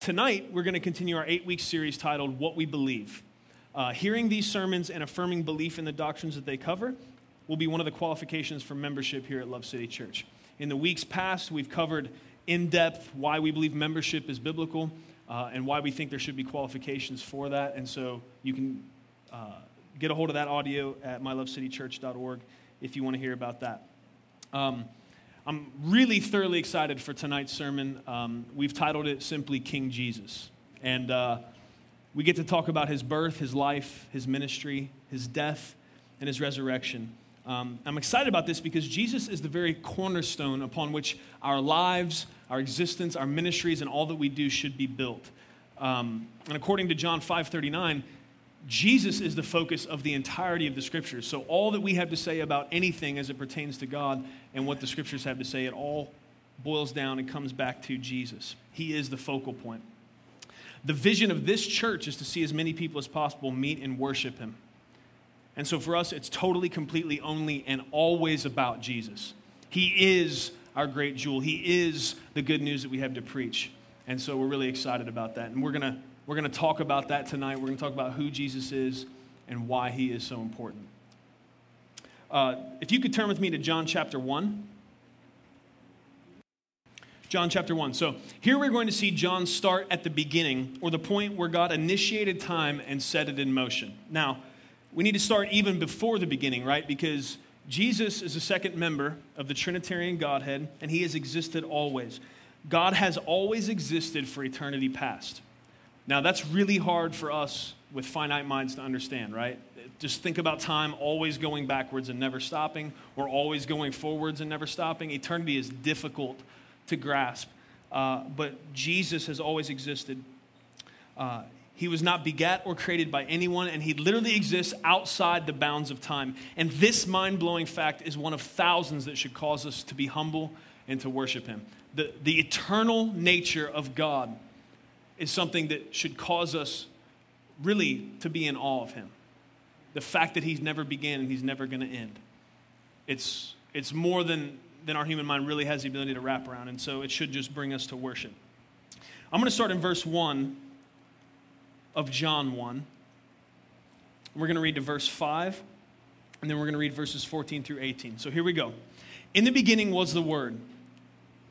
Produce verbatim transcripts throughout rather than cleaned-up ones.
Tonight, we're going to continue our eight-week series titled, What We Believe. Uh, hearing these sermons and affirming belief in the doctrines that they cover will be one of the qualifications for membership here at Love City Church. In the weeks past, we've covered in depth why we believe membership is biblical uh, and why we think there should be qualifications for that. And so you can uh, get a hold of that audio at my love city church dot org if you want to hear about that. Um, I'm really thoroughly excited for tonight's sermon. Um, we've titled it simply King Jesus. And uh, we get to talk about his birth, his life, his ministry, his death, and his resurrection. Um, I'm excited about this because Jesus is the very cornerstone upon which our lives, our existence, our ministries, and all that we do should be built. Um, and according to John five thirty-nine, Jesus is the focus of the entirety of the Scriptures. So all that we have to say about anything as it pertains to God and what the Scriptures have to say, it all boils down and comes back to Jesus. He is the focal point. The vision of this church is to see as many people as possible meet and worship him. And so for us, it's totally, completely, only, and always about Jesus. He is our great jewel. He is the good news that we have to preach. And so we're really excited about that. And we're going to we're going to talk about that tonight. We're going to talk about who Jesus is and why he is so important. Uh, if you could turn with me to John chapter one. John chapter one. So here we're going to see John start at the beginning, or the point where God initiated time and set it in motion. Now, we need to start even before the beginning, right? Because Jesus is the second member of the Trinitarian Godhead, and he has existed always. God has always existed for eternity past. Now, that's really hard for us with finite minds to understand, right? Just think about time always going backwards and never stopping, or always going forwards and never stopping. Eternity is difficult to grasp, uh, but Jesus has always existed. Uh, he was not begat or created by anyone, and he literally exists outside the bounds of time. And this mind-blowing fact is one of thousands that should cause us to be humble and to worship him. The, the eternal nature of God is something that should cause us really to be in awe of him. The fact that he's never began and he's never going to end. It's, it's more than... then our human mind really has the ability to wrap around, and so it should just bring us to worship. I'm going to start in verse one of John one. We're going to read to verse five, and then we're going to read verses fourteen through eighteen. So here we go. In the beginning was the Word,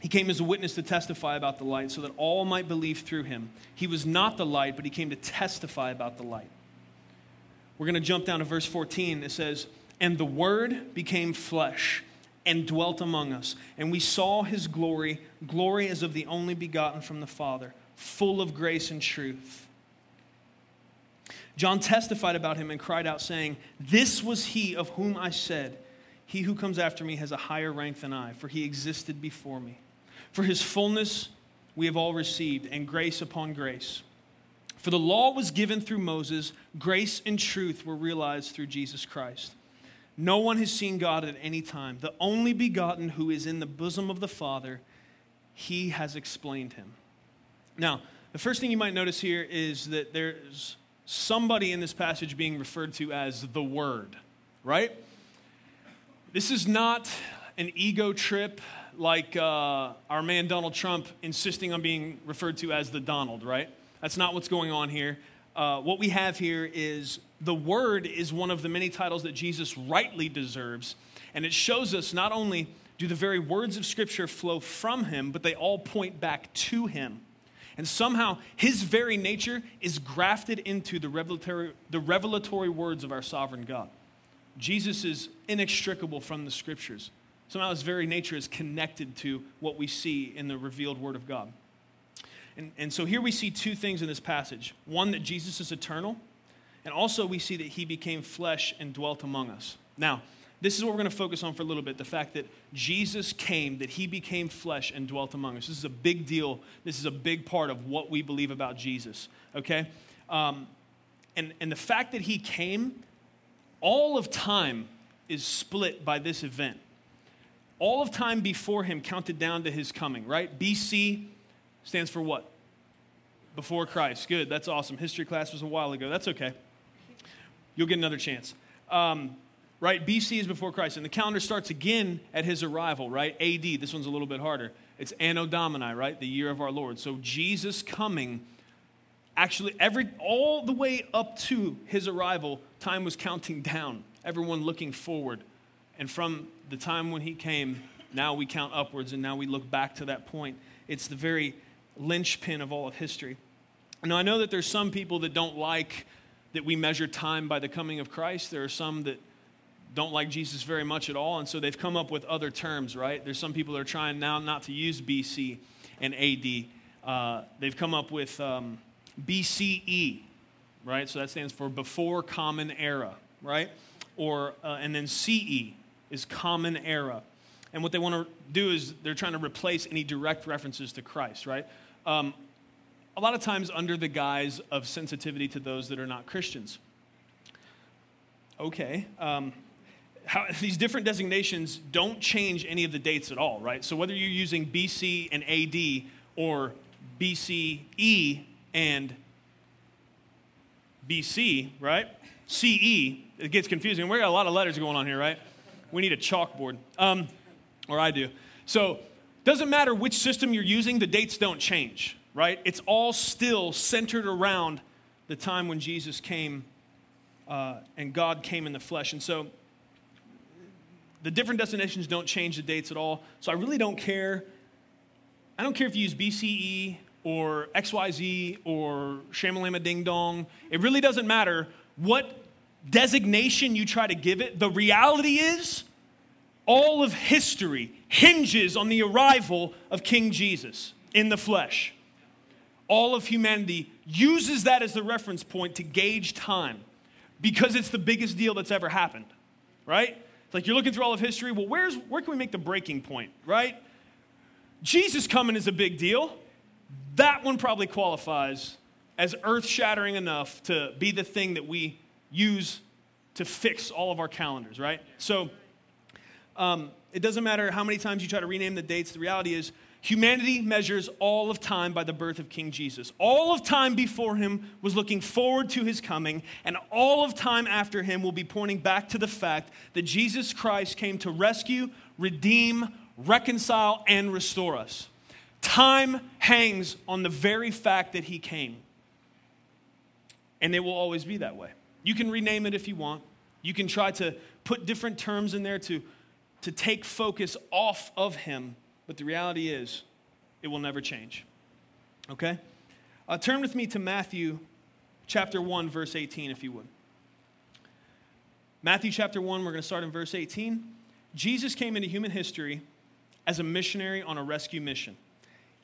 He came as a witness to testify about the light, so that all might believe through him. He was not the light, but he came to testify about the light. We're going to jump down to verse fourteen. It says, "And the Word became flesh and dwelt among us, and we saw his glory, glory as of the only begotten from the Father, full of grace and truth." John testified about him and cried out, saying, "This was he of whom I said, 'He who comes after me has a higher rank than I, for he existed before me.' For his fullness we have all received, and grace upon grace. For the law was given through Moses, grace and truth were realized through Jesus Christ. No one has seen God at any time. The only begotten who is in the bosom of the Father, he has explained him." Now, the first thing you might notice here is that there's somebody in this passage being referred to as the Word, right? This is not an ego trip like uh, our man Donald Trump insisting on being referred to as the Donald, right? That's not what's going on here. Uh, what we have here is the Word is one of the many titles that Jesus rightly deserves, and it shows us not only do the very words of Scripture flow from him, but they all point back to him. And somehow, his very nature is grafted into the revelatory, the revelatory words of our sovereign God. Jesus is inextricable from the Scriptures. Somehow, his very nature is connected to what we see in the revealed Word of God. And, and so here we see two things in this passage. One, that Jesus is eternal, and also we see that he became flesh and dwelt among us. Now, this is what we're going to focus on for a little bit, the fact that Jesus came, that he became flesh and dwelt among us. This is a big deal. This is a big part of what we believe about Jesus, okay? Um, and, and the fact that he came All of time is split by this event. All of time before him counted down to his coming, right? B C stands for what? Before Christ. Good, that's awesome. History class was a while ago. That's okay. You'll get another chance. Um, right, B C is before Christ. And the calendar starts again at his arrival, right? A D, this one's a little bit harder. It's Anno Domini, right? The year of our Lord. So Jesus coming, actually every all the way up to his arrival, time was counting down. Everyone looking forward. And from the time when he came, now we count upwards and now we look back to that point. It's the very linchpin of all of history. Now, I know that there's some people that don't like that we measure time by the coming of Christ. There are some that don't like Jesus very much at all, and so they've come up with other terms, right? There's some people that are trying now not to use B C and A D. Uh, they've come up with um, B C E, right? So that stands for Before Common Era, right? Or uh, and then C E is Common Era. And what they want to do is they're trying to replace any direct references to Christ, right? Um, a lot of times under the guise of sensitivity to those that are not Christians. Okay. Um, how, these different designations don't change any of the dates at all, right? So whether you're using B C and A D or B C E and B C, right? C E, it gets confusing. We've got a lot of letters going on here, right? We need a chalkboard. Um, Or I do. So doesn't matter which system you're using, the dates don't change, right? It's all still centered around the time when Jesus came uh, and God came in the flesh. And so the different destinations don't change the dates at all. So I really don't care. I don't care if you use B C E or X Y Z or Shamalama Ding Dong. It really doesn't matter what designation you try to give it. The reality is, all of history hinges on the arrival of King Jesus in the flesh. All of humanity uses that as the reference point to gauge time because it's the biggest deal that's ever happened, right? It's like you're looking through all of history. Well, where's where can we make the breaking point, right? Jesus coming is a big deal. That one probably qualifies as earth-shattering enough to be the thing that we use to fix all of our calendars, right? So Um, it doesn't matter how many times you try to rename the dates. The reality is humanity measures all of time by the birth of King Jesus. All of time before him was looking forward to his coming, and all of time after him will be pointing back to the fact that Jesus Christ came to rescue, redeem, reconcile, and restore us. Time hangs on the very fact that he came, and it will always be that way. You can rename it if you want. You can try to put different terms in there to to take focus off of him, but the reality is it will never change. Okay? Uh, turn with me to Matthew chapter one, verse eighteen, if you would. Matthew chapter one, we're going to start in verse eighteen. Jesus came into human history as a missionary on a rescue mission.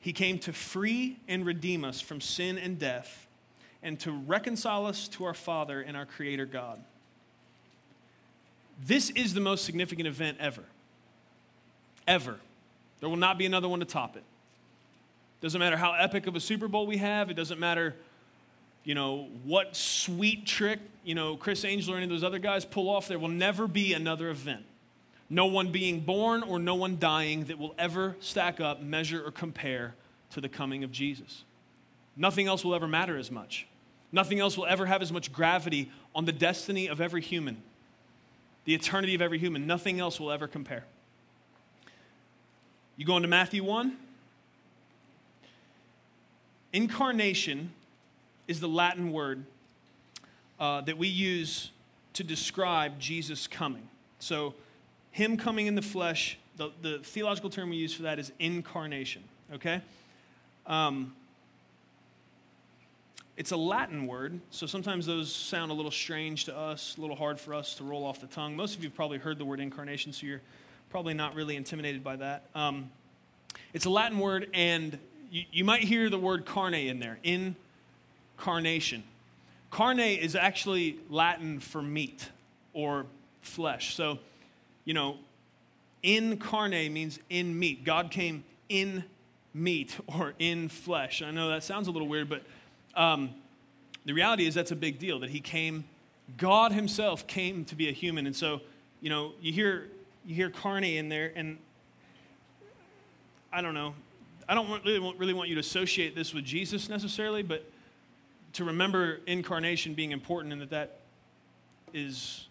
He came to free and redeem us from sin and death and to reconcile us to our Father and our Creator God. This is the most significant event ever. Ever. There will not be another one to top it. Doesn't matter how epic of a Super Bowl we have. It doesn't matter, you know, what sweet trick, you know, Chris Angel or any of those other guys pull off. There will never be another event. No one being born or no one dying that will ever stack up, measure, or compare to the coming of Jesus. Nothing else will ever matter as much. Nothing else will ever have as much gravity on the destiny of every human. The eternity of every human. Nothing else will ever compare. You go into Matthew one. Incarnation is the Latin word uh, that we use to describe Jesus coming. So him coming in the flesh, the, the theological term we use for that is incarnation. Okay? Um, It's a Latin word, so sometimes those sound a little strange to us, a little hard for us to roll off the tongue. Most of you have probably heard the word incarnation, so you're probably not really intimidated by that. Um, it's a Latin word, and you, you might hear the word carne in there, incarnation. Carne is actually Latin for meat or flesh. So, you know, in carne means in meat. God came in meat or in flesh. I know that sounds a little weird, but Um, the reality is that's a big deal, that he came God himself came to be a human. And so, you know, you hear you hear carne in there, and I don't know. I don't want, really, want, really want you to associate this with Jesus necessarily, but to remember incarnation being important, and that that is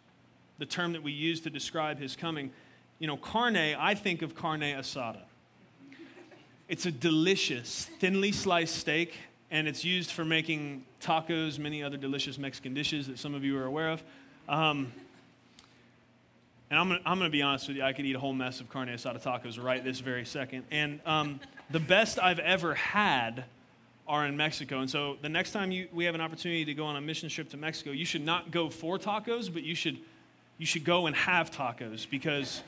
the term that we use to describe his coming. You know, carne, I think of carne asada. It's a delicious, thinly sliced steak, and it's used for making tacos, many other delicious Mexican dishes that some of you are aware of. Um, and I'm gonna, I'm gonna be honest with you, I could eat a whole mess of carne asada tacos right this very second. And um, the best I've ever had are in Mexico. And so the next time you we have an opportunity to go on a mission trip to Mexico, you should not go for tacos, but you should you should go and have tacos, because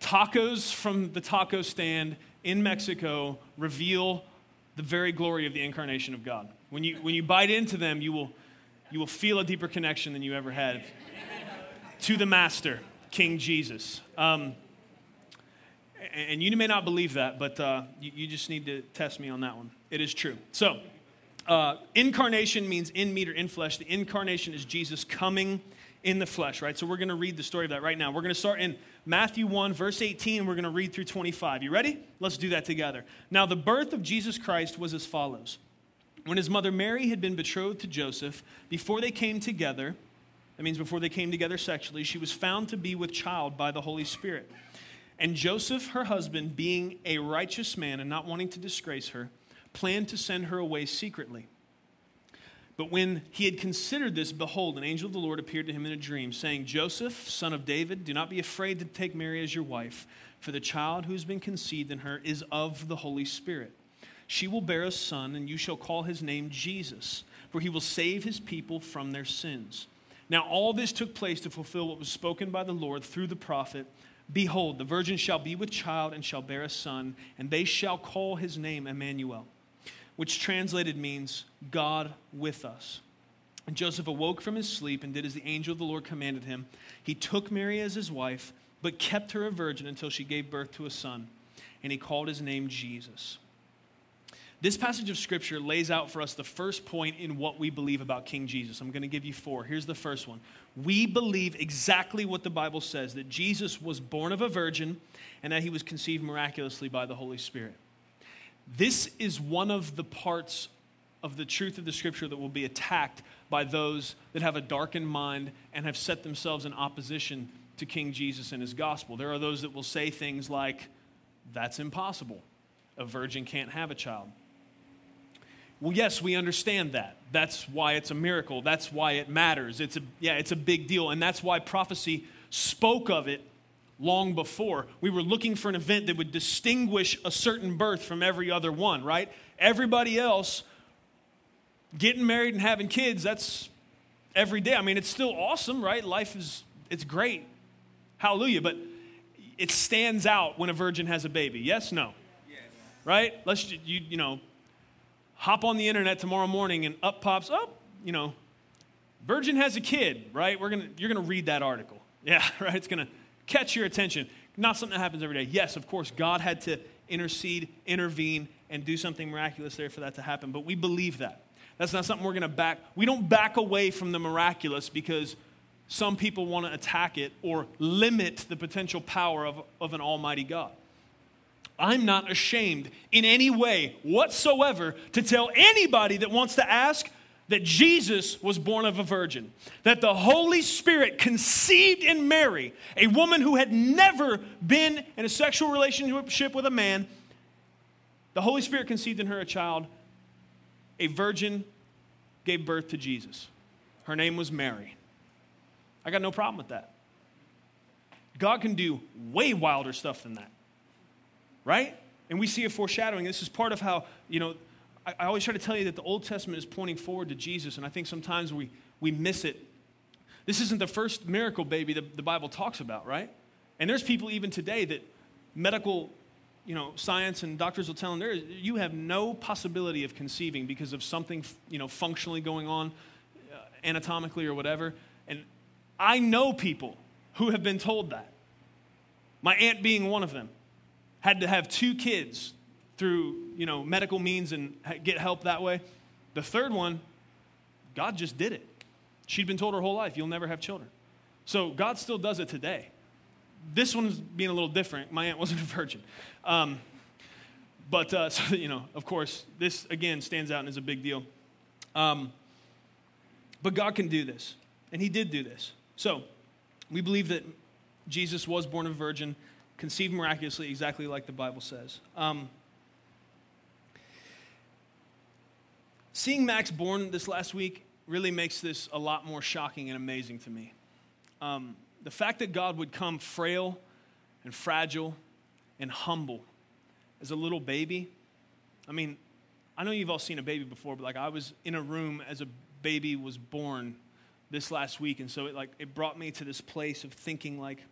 tacos from the taco stand in Mexico reveal the very glory of the incarnation of God. When you when you bite into them, you will you will feel a deeper connection than you ever had to the Master, King Jesus. Um, and you may not believe that, but uh, you, you just need to test me on that one. It is true. So, uh, incarnation means in meat or in flesh. The incarnation is Jesus coming in the flesh, right? So we're going to read the story of that right now. We're going to start in Matthew one, verse eighteen. We're going to read through twenty-five. You ready? Let's do that together. Now, the birth of Jesus Christ was as follows. When his mother Mary had been betrothed to Joseph, before they came together, that means before they came together sexually, she was found to be with child by the Holy Spirit. And Joseph, her husband, being a righteous man and not wanting to disgrace her, planned to send her away secretly. But when he had considered this, behold, an angel of the Lord appeared to him in a dream, saying, Joseph, son of David, do not be afraid to take Mary as your wife, for the child who has been conceived in her is of the Holy Spirit. She will bear a son, and you shall call his name Jesus, for he will save his people from their sins. Now all this took place to fulfill what was spoken by the Lord through the prophet, behold, the virgin shall be with child and shall bear a son, and they shall call his name Emmanuel, which translated means God with us. And Joseph awoke from his sleep and did as the angel of the Lord commanded him. He took Mary as his wife, but kept her a virgin until she gave birth to a son, and he called his name Jesus. This passage of Scripture lays out for us the first point in what we believe about King Jesus. I'm going to give you four. Here's the first one. We believe exactly what the Bible says, that Jesus was born of a virgin and that he was conceived miraculously by the Holy Spirit. This is one of the parts of the truth of the Scripture that will be attacked by those that have a darkened mind and have set themselves in opposition to King Jesus and his gospel. There are those that will say things like, that's impossible. A virgin can't have a child. Well, yes, we understand that. That's why it's a miracle. That's why it matters. It's a, yeah, it's a big deal. And that's why prophecy spoke of it long before. We were looking for an event that would distinguish a certain birth from every other one, right? Everybody else getting married and having kids, that's every day. I mean, it's still awesome, right? Life is, it's great. Hallelujah. But it stands out when a virgin has a baby. Yes, no? Yes. Right? Let's, you, you know, hop on the internet tomorrow morning and up pops, oh, you know, virgin has a kid, right? We're gonna, you're going to read that article. Yeah, right? It's going to catch your attention. Not something that happens every day. Yes, of course, God had to intercede, intervene, and do something miraculous there for that to happen, but we believe that. That's not something we're going to back. We don't back away from the miraculous because some people want to attack it or limit the potential power of, of an almighty God. I'm not ashamed in any way whatsoever to tell anybody that wants to ask that Jesus was born of a virgin, that the Holy Spirit conceived in Mary, a woman who had never been in a sexual relationship with a man. The Holy Spirit conceived in her a child. A virgin gave birth to Jesus. Her name was Mary. I got no problem with that. God can do way wilder stuff than that, right? And we see a foreshadowing. This is part of how, you know, I always try to tell you that the Old Testament is pointing forward to Jesus, and I think sometimes we, we miss it. This isn't the first miracle baby that the Bible talks about, right? And there's people even today that medical, you know, science and doctors will tell them, there, you have no possibility of conceiving because of something, you know, functionally going on, uh, anatomically or whatever. And I know people who have been told that. My aunt being one of them had to have two kids through, you know, medical means and get help that way. The third one, God just did it. She'd been told her whole life, you'll never have children. So God still does it today. This one's being a little different. My aunt wasn't a virgin. Um, but, uh, so, you know, of course, this, again, stands out and is a big deal. Um, but God can do this, and he did do this. So we believe that Jesus was born of a virgin, conceived miraculously, exactly like the Bible says. Um, seeing Max born this last week really makes this a lot more shocking and amazing to me. Um, the fact that God would come frail and fragile and humble as a little baby. I mean, I know you've all seen a baby before, but like I was in a room as a baby was born this last week, and so it like it brought me to this place of thinking like,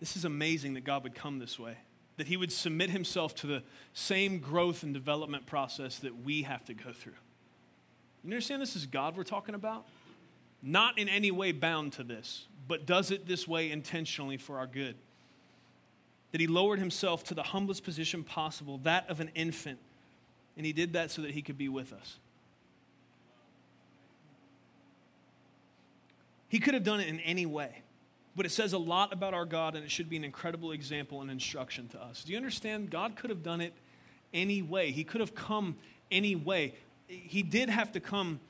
this is amazing that God would come this way, that he would submit himself to the same growth and development process that we have to go through. You understand this is God we're talking about? Not in any way bound to this, but does it this way intentionally for our good. That he lowered himself to the humblest position possible, that of an infant, and he did that so that he could be with us. He could have done it in any way, but it says a lot about our God, and it should be an incredible example and instruction to us. Do you understand? God could have done it any way. He could have come any way. He did have to come,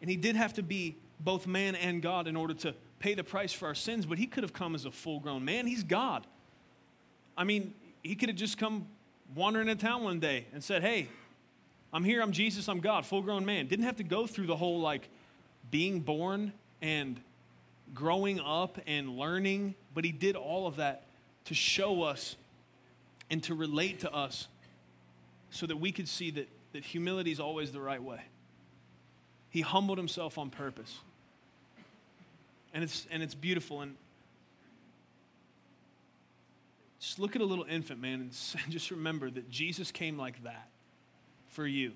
and he did have to be both man and God in order to pay the price for our sins, but he could have come as a full-grown man. He's God. I mean, he could have just come wandering in town one day and said, hey, I'm here, I'm Jesus, I'm God, full-grown man. Didn't have to go through the whole, like, being born and growing up and learning, but he did all of that to show us and to relate to us so that we could see that, that humility is always the right way. He humbled himself on purpose. And it's and it's beautiful. And just look at a little infant, man, and just remember that Jesus came like that for you.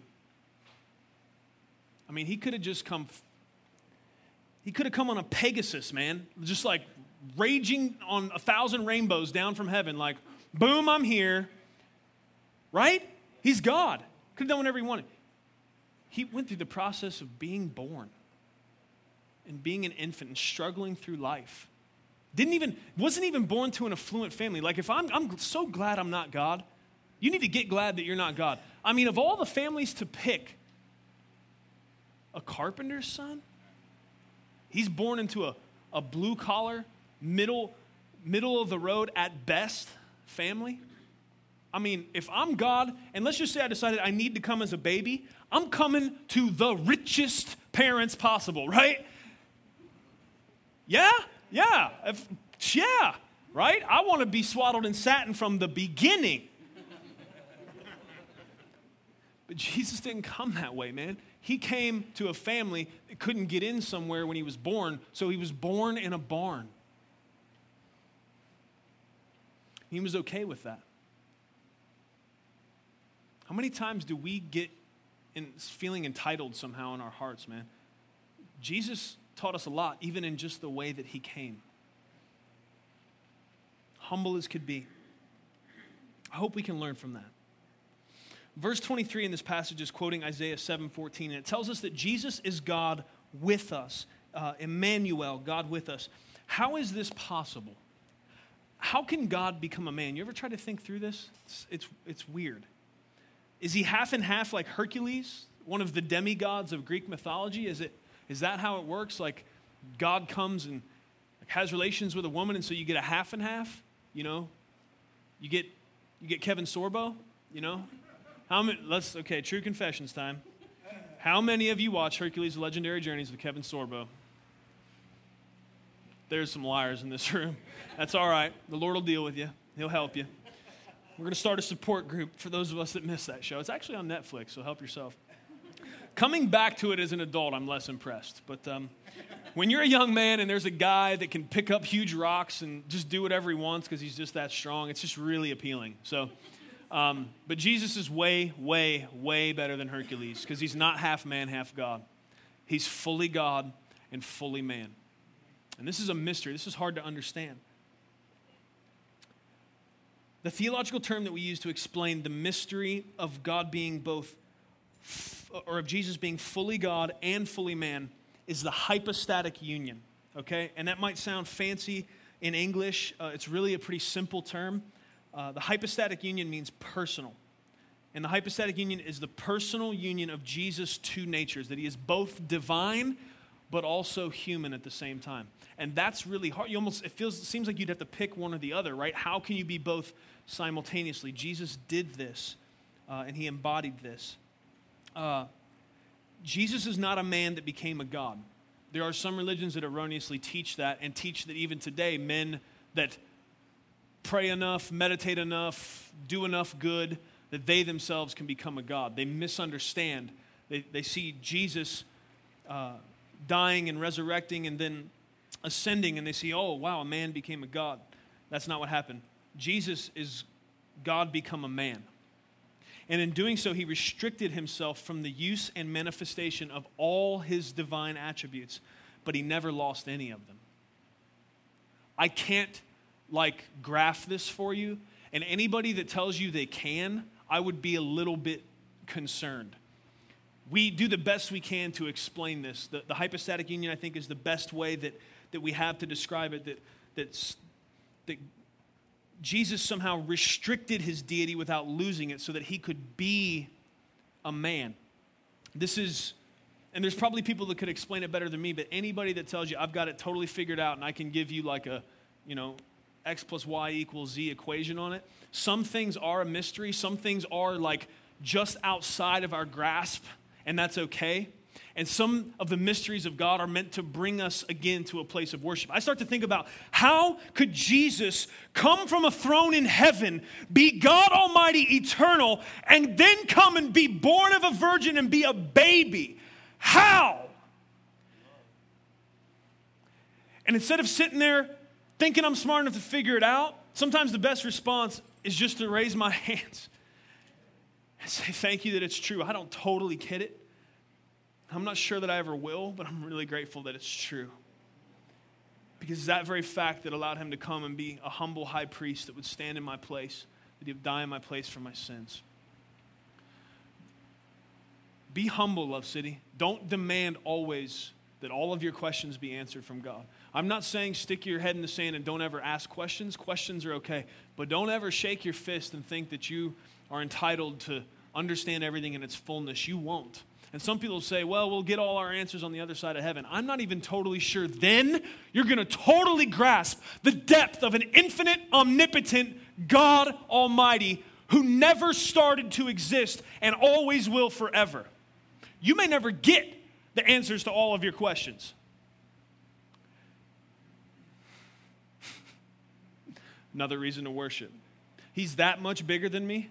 I mean, he could have just come... F- He could have come on a Pegasus, man, just like raging on a thousand rainbows down from heaven, like, boom, I'm here, right? He's God. Could have done whatever he wanted. He went through the process of being born and being an infant and struggling through life. Didn't even, wasn't even born to an affluent family. Like, if I'm, I'm so glad I'm not God. You need to get glad that you're not God. I mean, of all the families to pick, a carpenter's son? He's born into a, a blue-collar, middle, middle-of-the-road, at best, family. I mean, if I'm God, and let's just say I decided I need to come as a baby, I'm coming to the richest parents possible, right? Yeah? Yeah. If, yeah, right? I want to be swaddled in satin from the beginning. But Jesus didn't come that way, man. He came to a family that couldn't get in somewhere when he was born, so he was born in a barn. He was okay with that. How many times do we get in feeling entitled somehow in our hearts, man? Jesus taught us a lot, even in just the way that he came. Humble as could be. I hope we can learn from that. Verse twenty-three in this passage is quoting Isaiah seven fourteen, and it tells us that Jesus is God with us, uh, Emmanuel, God with us. How is this possible? How can God become a man? You ever try to think through this? It's, it's, it's weird. Is he half and half like Hercules, one of the demigods of Greek mythology? Is it is that how it works? Like God comes and has relations with a woman, and so you get a half and half, you know? You get you get Kevin Sorbo, you know? How many, let's, okay, true confessions time. How many of you watch Hercules' Legendary Journeys with Kevin Sorbo? There's some liars in this room. That's all right. The Lord will deal with you. He'll help you. We're going to start a support group for those of us that miss that show. It's actually on Netflix, so help yourself. Coming back to it as an adult, I'm less impressed. But um, when you're a young man and there's a guy that can pick up huge rocks and just do whatever he wants because he's just that strong, it's just really appealing. So... Um, but Jesus is way, way, way better than Hercules because he's not half man, half God. He's fully God and fully man. And this is a mystery. This is hard to understand. The theological term that we use to explain the mystery of God being both, f- or of Jesus being fully God and fully man is the hypostatic union, okay? And that might sound fancy in English. Uh, it's really a pretty simple term. Uh, the hypostatic union means personal. And the hypostatic union is the personal union of Jesus' two natures, that he is both divine but also human at the same time. And that's really hard. You almost, it feels, it seems like you'd have to pick one or the other, right? How can you be both simultaneously? Jesus did this, uh, and he embodied this. Uh, Jesus is not a man that became a god. There are some religions that erroneously teach that, and teach that even today, men that pray enough, meditate enough, do enough good, that they themselves can become a god. They misunderstand. They, they see Jesus uh, dying and resurrecting and then ascending, and they see, oh, wow, a man became a god. That's not what happened. Jesus is God become a man. And in doing so, he restricted himself from the use and manifestation of all his divine attributes, but he never lost any of them. I can't, like, graph this for you, and anybody that tells you they can, I would be a little bit concerned. We do the best we can to explain this. The, the hypostatic union, I think, is the best way that, that we have to describe it, that that's, that Jesus somehow restricted his deity without losing it so that he could be a man. This is, and there's probably people that could explain it better than me, but anybody that tells you, I've got it totally figured out and I can give you like a, you know, X plus Y equals Z equation on it. Some things are a mystery. Some things are like just outside of our grasp, and that's okay. And some of the mysteries of God are meant to bring us again to a place of worship. I start to think about how could Jesus come from a throne in heaven, be God Almighty eternal, and then come and be born of a virgin and be a baby? How? And instead of sitting there thinking I'm smart enough to figure it out, sometimes the best response is just to raise my hands and say, thank you that it's true. I don't totally get it. I'm not sure that I ever will, but I'm really grateful that it's true. Because that very fact that allowed him to come and be a humble high priest that would stand in my place, that he would die in my place for my sins. Be humble, Love City. Don't demand always that all of your questions be answered from God. I'm not saying stick your head in the sand and don't ever ask questions. Questions are okay. But don't ever shake your fist and think that you are entitled to understand everything in its fullness. You won't. And some people say, well, we'll get all our answers on the other side of heaven. I'm not even totally sure then you're going to totally grasp the depth of an infinite, omnipotent God Almighty who never started to exist and always will forever. You may never get the answers to all of your questions. Another reason to worship. He's that much bigger than me?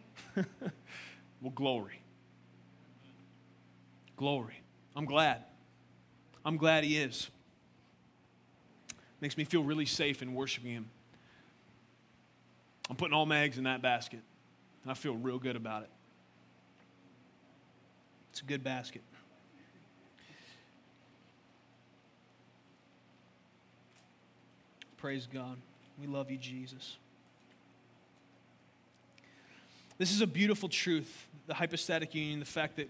Well, glory. Glory. I'm glad. I'm glad he is. Makes me feel really safe in worshiping him. I'm putting all my eggs in that basket. And I feel real good about it. It's a good basket. Praise God. We love you, Jesus. This is a beautiful truth, the hypostatic union, the fact that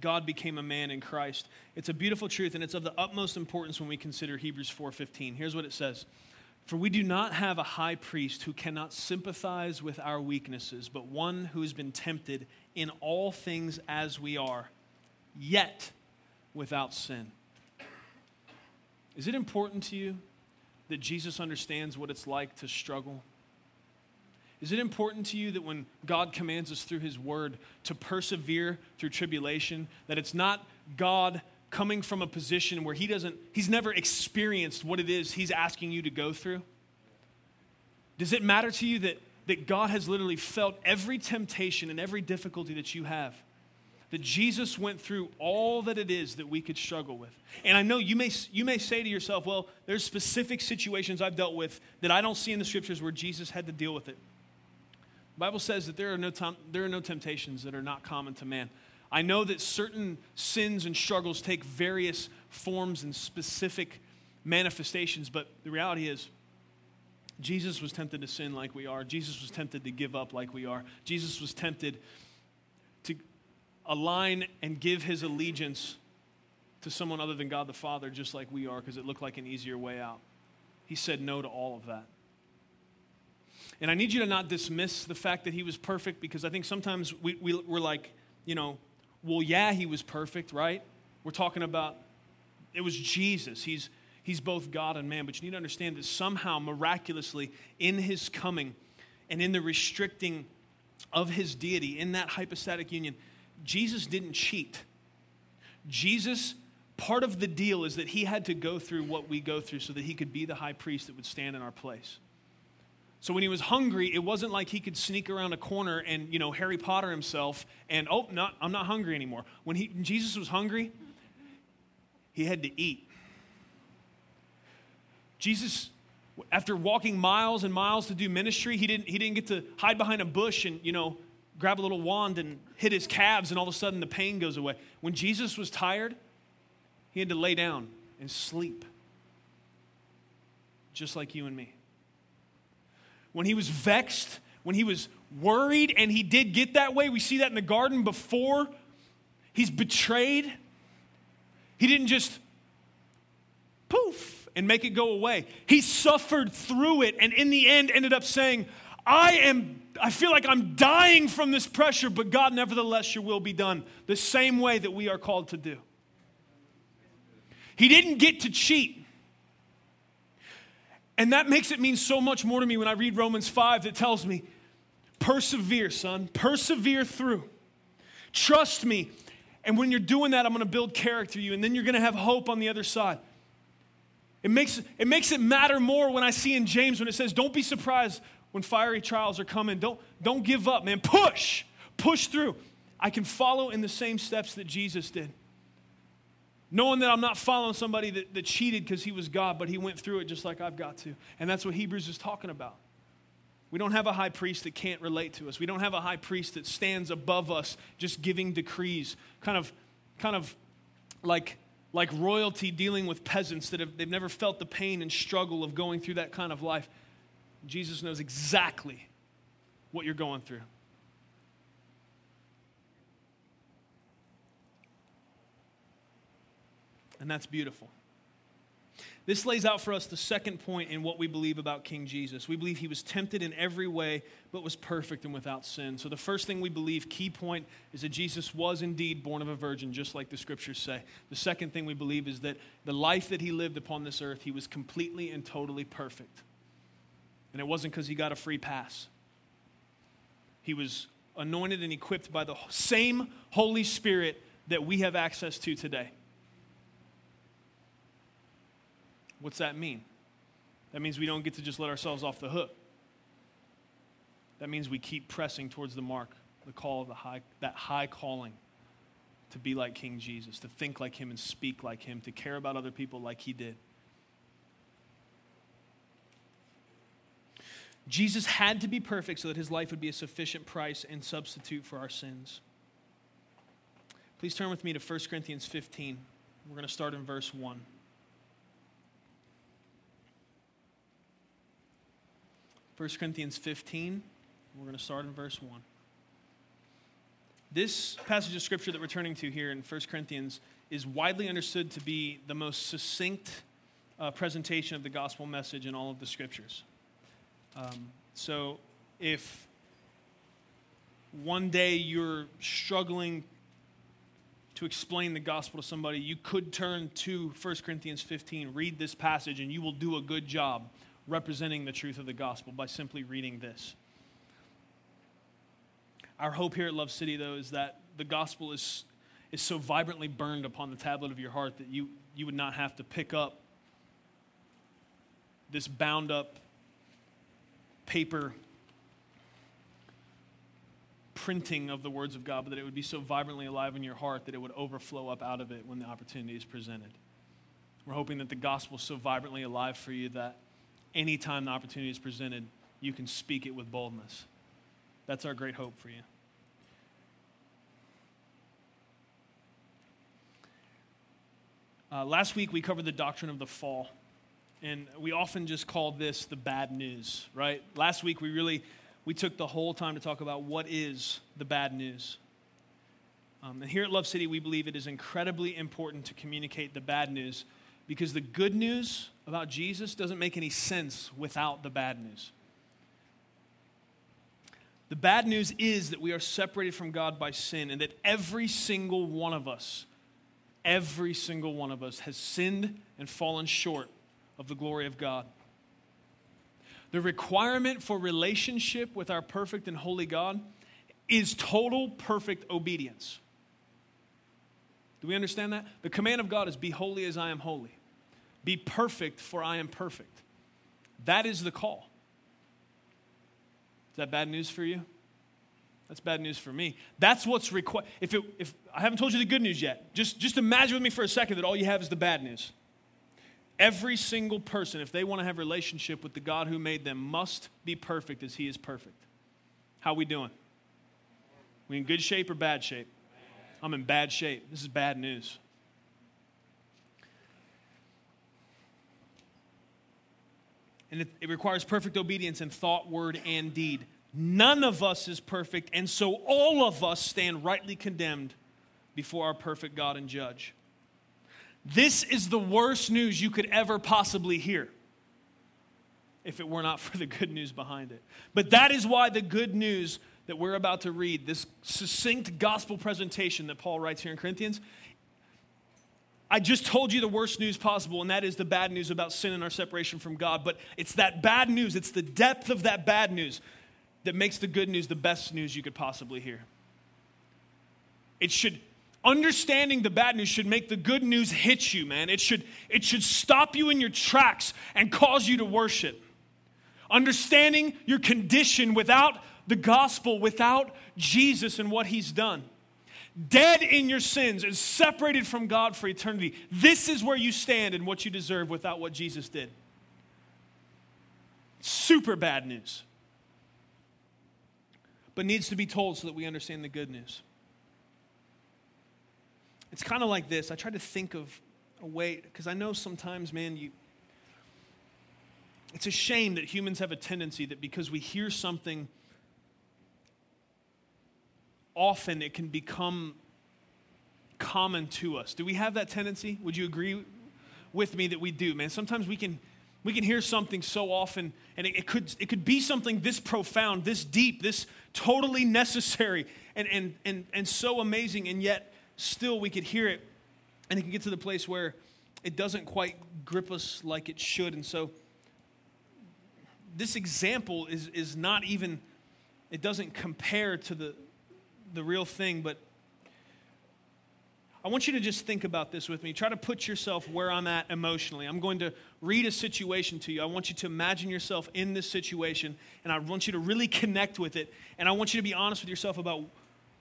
God became a man in Christ. It's a beautiful truth, and it's of the utmost importance when we consider Hebrews four fifteen. Here's what it says. For we do not have a high priest who cannot sympathize with our weaknesses, but one who has been tempted in all things as we are, yet without sin. Is it important to you that Jesus understands what it's like to struggle? Is it important to you that when God commands us through his word to persevere through tribulation, that it's not God coming from a position where he doesn't, he's never experienced what it is he's asking you to go through? Does it matter to you that, that God has literally felt every temptation and every difficulty that you have? That Jesus went through all that it is that we could struggle with. And I know you may you may say to yourself, well, there's specific situations I've dealt with that I don't see in the scriptures where Jesus had to deal with it. The Bible says that there are no tom- there are no temptations that are not common to man. I know that certain sins and struggles take various forms and specific manifestations, but the reality is Jesus was tempted to sin like we are. Jesus was tempted to give up like we are. Jesus was tempted to align and give his allegiance to someone other than God the Father, just like we are, because it looked like an easier way out. He said no to all of that. And I need you to not dismiss the fact that he was perfect, because I think sometimes we, we, we're like, you know, well, yeah, he was perfect, right? We're talking about, it was Jesus. He's, he's both God and man. But you need to understand that somehow, miraculously, in his coming and in the restricting of his deity, in that hypostatic union, Jesus didn't cheat. Jesus, part of the deal is that he had to go through what we go through so that he could be the high priest that would stand in our place. So when he was hungry, it wasn't like he could sneak around a corner and, you know, Harry Potter himself and, oh, not, I'm not hungry anymore. When he, Jesus was hungry, he had to eat. Jesus, after walking miles and miles to do ministry, he didn't, he didn't get to hide behind a bush and, you know, grab a little wand and hit his calves and all of a sudden the pain goes away. When Jesus was tired, he had to lay down and sleep, just like you and me. When he was vexed, when he was worried, and he did get that way. We see that in the garden before he's betrayed. He didn't just poof and make it go away. He suffered through it and in the end ended up saying, I am, I feel like I'm dying from this pressure, but God, nevertheless, your will be done, the same way that we are called to do. He didn't get to cheat. And that makes it mean so much more to me when I read Romans five that tells me, persevere, son, persevere through. Trust me. And when you're doing that, I'm going to build character in you, and then you're going to have hope on the other side. It makes, it makes it matter more when I see in James when it says, don't be surprised when fiery trials are coming. Don't, don't give up, man. Push. Push through. I can follow in the same steps that Jesus did. Knowing that I'm not following somebody that, that cheated because he was God, but he went through it just like I've got to. And that's what Hebrews is talking about. We don't have a high priest that can't relate to us. We don't have a high priest that stands above us just giving decrees, kind of kind of like, like royalty dealing with peasants that have they've never felt the pain and struggle of going through that kind of life. Jesus knows exactly what you're going through. And that's beautiful. This lays out for us the second point in what we believe about King Jesus. We believe he was tempted in every way, but was perfect and without sin. So the first thing we believe, key point, is that Jesus was indeed born of a virgin, just like the scriptures say. The second thing we believe is that the life that he lived upon this earth, he was completely and totally perfect. And it wasn't because he got a free pass. He was anointed and equipped by the same Holy Spirit that we have access to today. What's that mean? That means we don't get to just let ourselves off the hook. That means we keep pressing towards the mark, the call of the high, that high calling to be like King Jesus, to think like him and speak like him, to care about other people like he did. Jesus had to be perfect so that his life would be a sufficient price and substitute for our sins. Please turn with me to First Corinthians fifteen. We're going to start in verse one. First Corinthians fifteen, we're going to start in verse one. This passage of scripture that we're turning to here in First Corinthians is widely understood to be the most succinct uh, presentation of the gospel message in all of the scriptures. Um, so if one day you're struggling to explain the gospel to somebody, you could turn to First Corinthians fifteen, read this passage, and you will do a good job representing the truth of the gospel by simply reading this. Our hope here at Love City, though, is that the gospel is, is so vibrantly burned upon the tablet of your heart that you, you would not have to pick up this bound-up paper printing of the words of God, but that it would be so vibrantly alive in your heart that it would overflow up out of it when the opportunity is presented. We're hoping that the gospel is so vibrantly alive for you that anytime the opportunity is presented, you can speak it with boldness. That's our great hope for you. Uh, last week, we covered the doctrine of the fall. And we often just call this the bad news, right? Last week, we really, we took the whole time to talk about what is the bad news. Um, and here at Love City, we believe it is incredibly important to communicate the bad news, because the good news about Jesus doesn't make any sense without the bad news. The bad news is that we are separated from God by sin, and that every single one of us, every single one of us has sinned and fallen short of the glory of God. The requirement for relationship with our perfect and holy God is total, perfect obedience. Do we understand that? The command of God is, be holy as I am holy. Be perfect, for I am perfect. That is the call. Is that bad news for you? That's bad news for me. That's what's required. If it, if I haven't told you the good news yet, just, just imagine with me for a second that all you have is the bad news. Every single person, if they want to have a relationship with the God who made them, must be perfect as he is perfect. How we doing? We in good shape or bad shape? I'm in bad shape. This is bad news. And it, it requires perfect obedience in thought, word, and deed. None of us is perfect, and so all of us stand rightly condemned before our perfect God and judge. This is the worst news you could ever possibly hear, if it were not for the good news behind it. But that is why the good news that we're about to read, this succinct gospel presentation that Paul writes here in Corinthians, I just told you the worst news possible, and that is the bad news about sin and our separation from God. But it's that bad news, it's the depth of that bad news that makes the good news the best news you could possibly hear. It should, understanding the bad news should make the good news hit you, man. It should, it should stop you in your tracks and cause you to worship. Understanding your condition without the gospel, without Jesus and what he's done. Dead in your sins and separated from God for eternity. This is where you stand and what you deserve without what Jesus did. Super bad news. But needs to be told so that we understand the good news. It's kind of like this. I try to think of a way, because I know sometimes, man, you... it's a shame that humans have a tendency that because we hear something, often it can become common to us. Do we have that tendency? Would you agree with me that we do, man? Sometimes we can we can hear something so often, and it, it could it could be something this profound, this deep, this totally necessary, and and and and so amazing, and yet still we could hear it, and it can get to the place where it doesn't quite grip us like it should. And so this example is is not even, it doesn't compare to the the real thing, but I want you to just think about this with me. Try to put yourself where I'm at emotionally. I'm going to read a situation to you. I want you to imagine yourself in this situation, and I want you to really connect with it, and I want you to be honest with yourself about,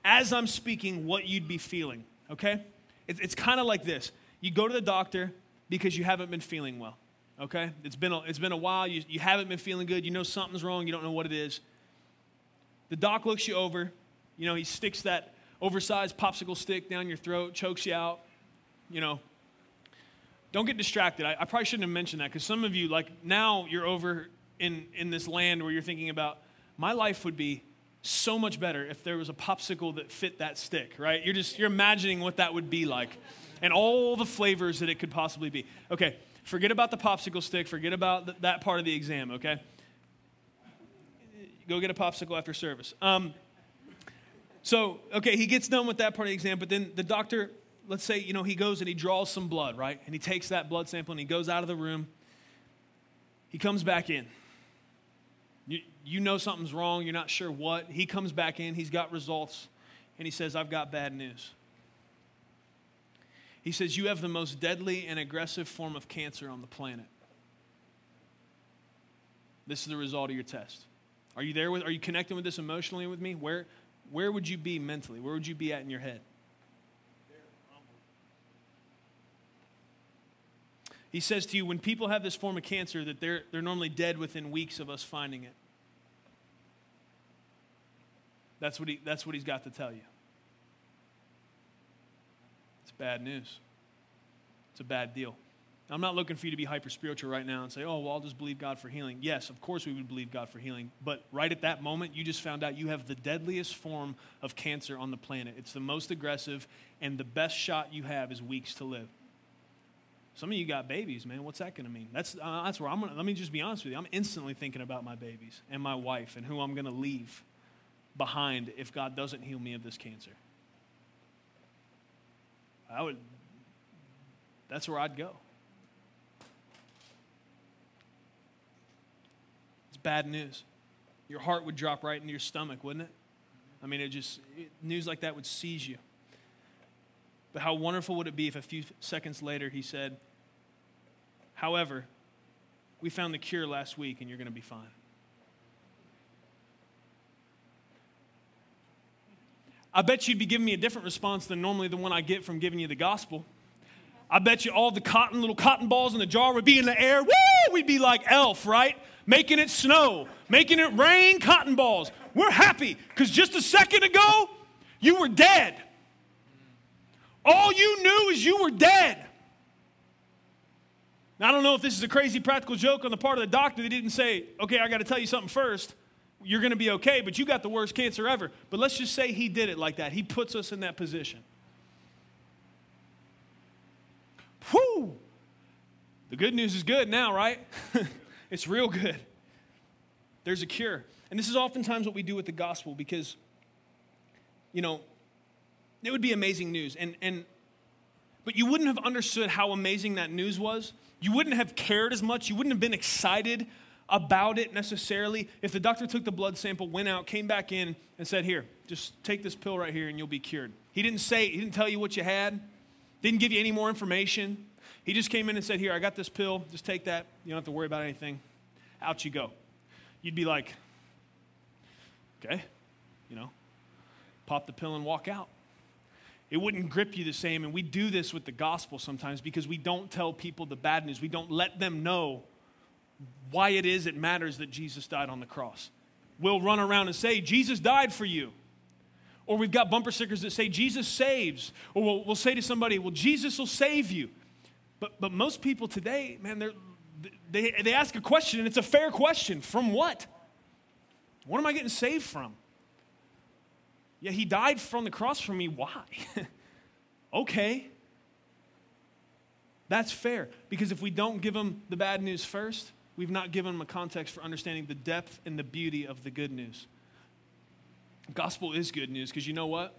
as I'm speaking, what you'd be feeling, okay? It's, it's kind of like this. You go to the doctor because you haven't been feeling well, okay? It's been a, it's been a while. You, you haven't been feeling good. You know something's wrong. You don't know what it is. The doc looks you over. You know, he sticks that oversized popsicle stick down your throat, chokes you out, you know. Don't get distracted. I, I probably shouldn't have mentioned that, because some of you, like, now you're over in, in this land where you're thinking about, my life would be so much better if there was a popsicle that fit that stick, right? You're just, you're imagining what that would be like and all the flavors that it could possibly be. Okay, forget about the popsicle stick. Forget about th- that part of the exam, okay? Go get a popsicle after service. Um... So, okay, he gets done with that part of the exam, but then the doctor, let's say, you know, he goes and he draws some blood, right? And he takes that blood sample and he goes out of the room. He comes back in. You, you know something's wrong. You're not sure what. He comes back in. He's got results. And he says, I've got bad news. He says, you have the most deadly and aggressive form of cancer on the planet. This is the result of your test. Are you there with, are you connecting with this emotionally with me? Where... Where would you be mentally? Where would you be at in your head? He says to you, when people have this form of cancer, that they're, they're normally dead within weeks of us finding it. That's what he, that's what he's got to tell you. It's bad news. It's a bad deal. I'm not looking for you to be hyper-spiritual right now and say, oh, well, I'll just believe God for healing. Yes, of course we would believe God for healing, but right at that moment, you just found out you have the deadliest form of cancer on the planet. It's the most aggressive, and the best shot you have is weeks to live. Some of you got babies, man. What's that going to mean? That's uh, that's where I'm going to, let me just be honest with you. I'm instantly thinking about my babies and my wife and who I'm going to leave behind if God doesn't heal me of this cancer. I would, that's where I'd go. Bad news. Your heart would drop right into your stomach, wouldn't it? I mean, it just, it, news like that would seize you. But how wonderful would it be if a few seconds later he said, however, we found the cure last week and you're going to be fine. I bet you'd be giving me a different response than normally the one I get from giving you the gospel. I bet you all the cotton, little cotton balls in the jar would be in the air. Woo! We'd be like Elf, right? Making it snow, making it rain cotton balls. We're happy because just a second ago, you were dead. All you knew is you were dead. Now, I don't know if this is a crazy practical joke on the part of the doctor that didn't say, okay, I got to tell you something first. You're going to be okay, but you got the worst cancer ever. But let's just say he did it like that. He puts us in that position. Whew! The good news is good now, right? It's real good. There's a cure. And this is oftentimes what we do with the gospel because, you know, it would be amazing news. And and but you wouldn't have understood how amazing that news was. You wouldn't have cared as much. You wouldn't have been excited about it necessarily if the doctor took the blood sample, went out, came back in, and said, here, just take this pill right here and you'll be cured. He didn't say, he didn't tell you what you had, didn't give you any more information. He just came in and said, here, I got this pill. Just take that. You don't have to worry about anything. Out you go. You'd be like, okay, you know, pop the pill and walk out. It wouldn't grip you the same. And we do this with the gospel sometimes because we don't tell people the bad news. We don't let them know why it is it matters that Jesus died on the cross. We'll run around and say, Jesus died for you. Or we've got bumper stickers that say, Jesus saves. Or we'll, we'll say to somebody, well, Jesus will save you. But but most people today, man, they they ask a question, and it's a fair question. From what? What am I getting saved from? Yeah, he died from the cross for me. Why? Okay. That's fair. Because if we don't give them the bad news first, we've not given them a context for understanding the depth and the beauty of the good news. Gospel is good news, because you know what?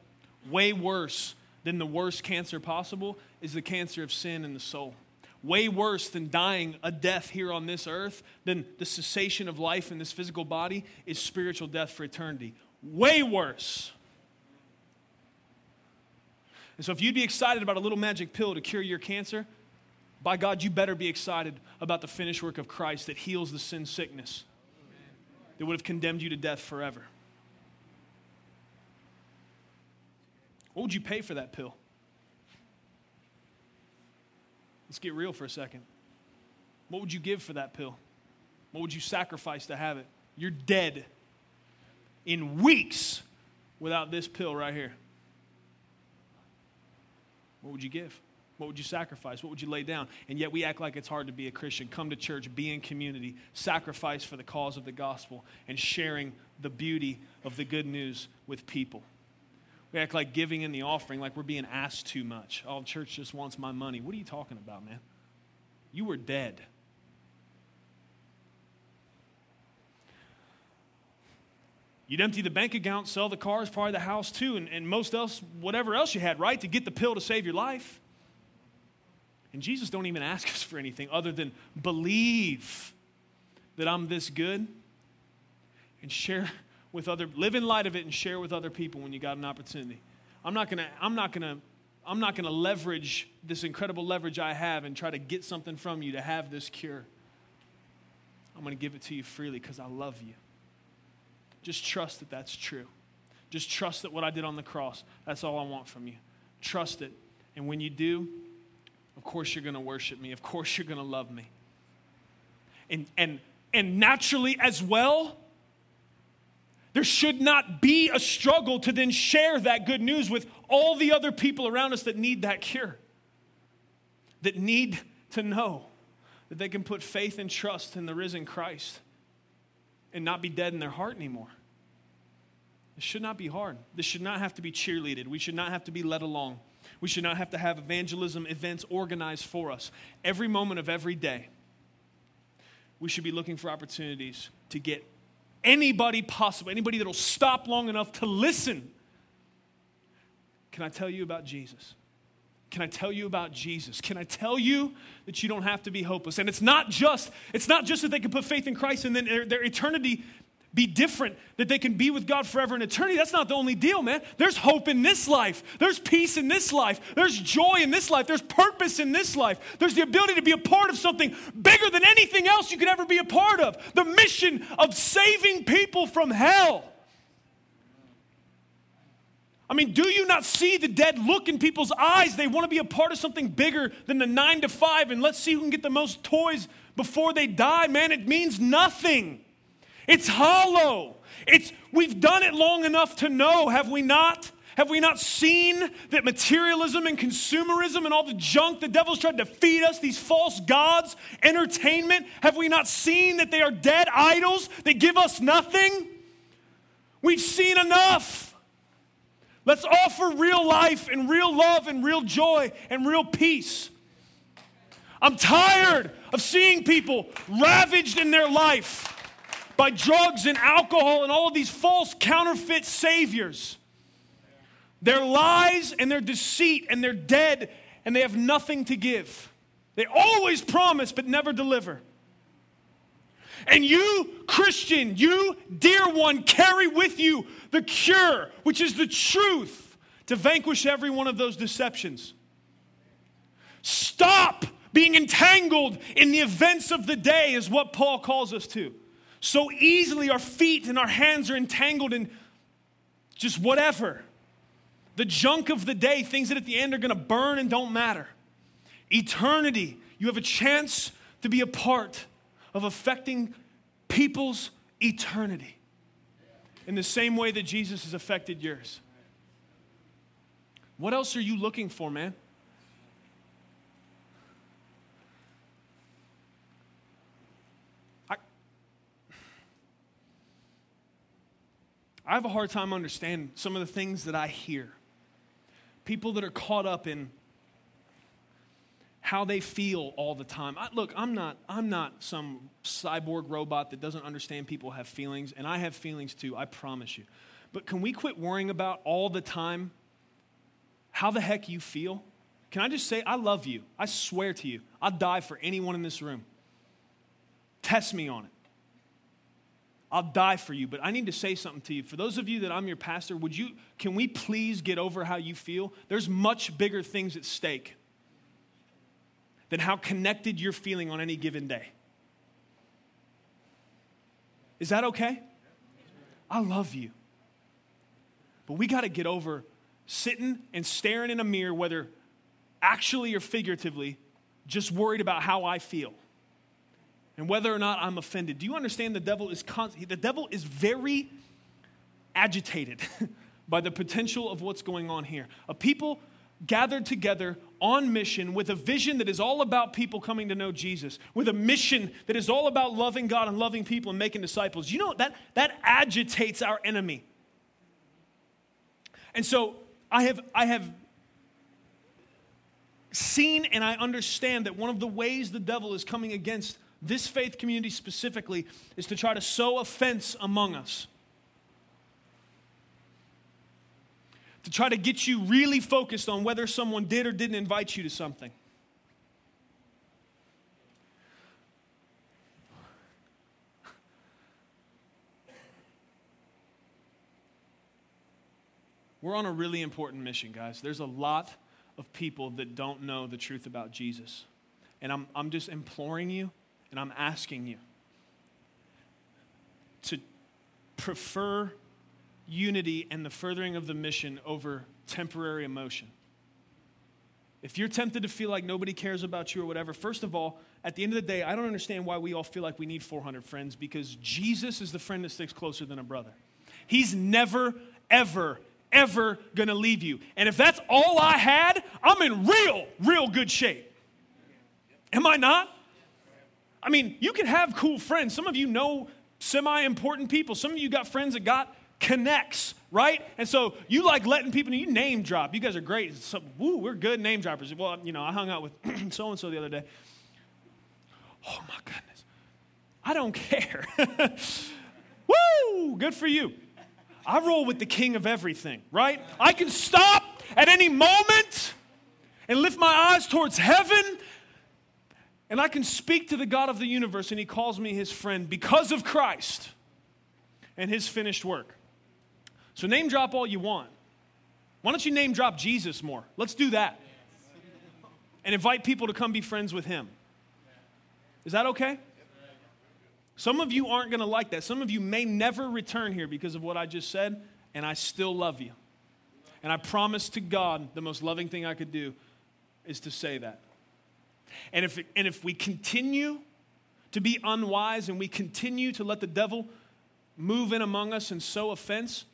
Way worse then the worst cancer possible is the cancer of sin in the soul. Way worse than dying a death here on this earth, than the cessation of life in this physical body, is spiritual death for eternity. Way worse. And so if you'd be excited about a little magic pill to cure your cancer, by God, you better be excited about the finished work of Christ that heals the sin sickness that would have condemned you to death forever. What would you pay for that pill? Let's get real for a second. What would you give for that pill? What would you sacrifice to have it? You're dead in weeks without this pill right here. What would you give? What would you sacrifice? What would you lay down? And yet we act like it's hard to be a Christian. Come to church, be in community, sacrifice for the cause of the gospel, and sharing the beauty of the good news with people. We act like giving in the offering, like we're being asked too much. Oh, church just wants my money. What are you talking about, man? You were dead. You'd empty the bank account, sell the cars, probably the house too, and, and most else, whatever else you had, right, to get the pill to save your life. And Jesus don't even ask us for anything other than believe that I'm this good and share with other, live in light of it and share with other people when you got an opportunity. I'm not gonna, I'm not gonna, I'm not gonna leverage this incredible leverage I have and try to get something from you to have this cure. I'm gonna give it to you freely because I love you. Just trust that that's true. Just trust that what I did on the cross, that's all I want from you. Trust it. And when you do, of course you're gonna worship me. Of course you're gonna love me. And and and naturally as well, there should not be a struggle to then share that good news with all the other people around us that need that cure, that need to know that they can put faith and trust in the risen Christ and not be dead in their heart anymore. This should not be hard. This should not have to be cheerleaded. We should not have to be led along. We should not have to have evangelism events organized for us. Every moment of every day, we should be looking for opportunities to get anybody possible, anybody that will stop long enough to listen. Can I tell you about Jesus? Can I tell you about Jesus? Can I tell you that you don't have to be hopeless? And it's not just, it's not just that they can put faith in Christ and then their, their eternity be different, that they can be with God forever in eternity. That's not the only deal, man. There's hope in this life. There's peace in this life. There's joy in this life. There's purpose in this life. There's the ability to be a part of something bigger than anything else you could ever be a part of. The mission of saving people from hell. I mean, do you not see the dead look in people's eyes? They want to be a part of something bigger than the nine to five, and let's see who can get the most toys before they die. Man, it means nothing. It's hollow. It's we've done it long enough to know, have we not? Have we not seen that materialism and consumerism and all the junk the devil's tried to feed us, these false gods, entertainment, have we not seen that they are dead idols that give us nothing? We've seen enough. Let's offer real life and real love and real joy and real peace. I'm tired of seeing people ravaged in their life by drugs and alcohol and all of these false counterfeit saviors. Their lies and their deceit, and they're dead and they have nothing to give. They always promise but never deliver. And you, Christian, you, dear one, carry with you the cure, which is the truth, to vanquish every one of those deceptions. Stop being entangled in the events of the day is what Paul calls us to. So easily our feet and our hands are entangled in just whatever. The junk of the day, things that at the end are going to burn and don't matter. Eternity, you have a chance to be a part of affecting people's eternity in the same way that Jesus has affected yours. What else are you looking for, man? I have a hard time understanding some of the things that I hear. People that are caught up in how they feel all the time. I, look, I'm not, I'm not some cyborg robot that doesn't understand people have feelings, and I have feelings too, I promise you. But can we quit worrying about all the time how the heck you feel? Can I just say, I love you. I swear to you, I'd die for anyone in this room. Test me on it. I'll die for you, but I need to say something to you. For those of you that I'm your pastor, would you? Can we please get over how you feel? There's much bigger things at stake than how connected you're feeling on any given day. Is that okay? I love you. But we got to get over sitting and staring in a mirror, whether actually or figuratively, just worried about how I feel and whether or not I'm offended. Do you understand the devil is constant? The devil is very agitated by the potential of what's going on here. A people gathered together on mission with a vision that is all about people coming to know Jesus, with a mission that is all about loving God and loving people and making disciples. You know, that, that agitates our enemy. And so I have I have seen and I understand that one of the ways the devil is coming against this faith community specifically is to try to sow offense among us. To try to get you really focused on whether someone did or didn't invite you to something. We're on a really important mission, guys. There's a lot of people that don't know the truth about Jesus. And I'm I'm just imploring you, and I'm asking you to prefer unity and the furthering of the mission over temporary emotion. If you're tempted to feel like nobody cares about you or whatever, first of all, at the end of the day, I don't understand why we all feel like we need four hundred friends, because Jesus is the friend that sticks closer than a brother. He's never, ever, ever going to leave you. And if that's all I had, I'm in real, real good shape. Am I not? I mean, you can have cool friends. Some of you know semi-important people. Some of you got friends that got connects, right? And so you like letting people know. You name drop. You guys are great. So, woo, we're good name droppers. Well, you know, I hung out with so-and-so the other day. Oh, my goodness. I don't care. Woo, good for you. I roll with the king of everything, right? I can stop at any moment and lift my eyes towards heaven, and I can speak to the God of the universe, and he calls me his friend because of Christ and his finished work. So name drop all you want. Why don't you name drop Jesus more? Let's do that. And invite people to come be friends with him. Is that okay? Some of you aren't going to like that. Some of you may never return here because of what I just said, and I still love you. And I promise to God, the most loving thing I could do is to say that. And if, and if we continue to be unwise and we continue to let the devil move in among us and sow offense,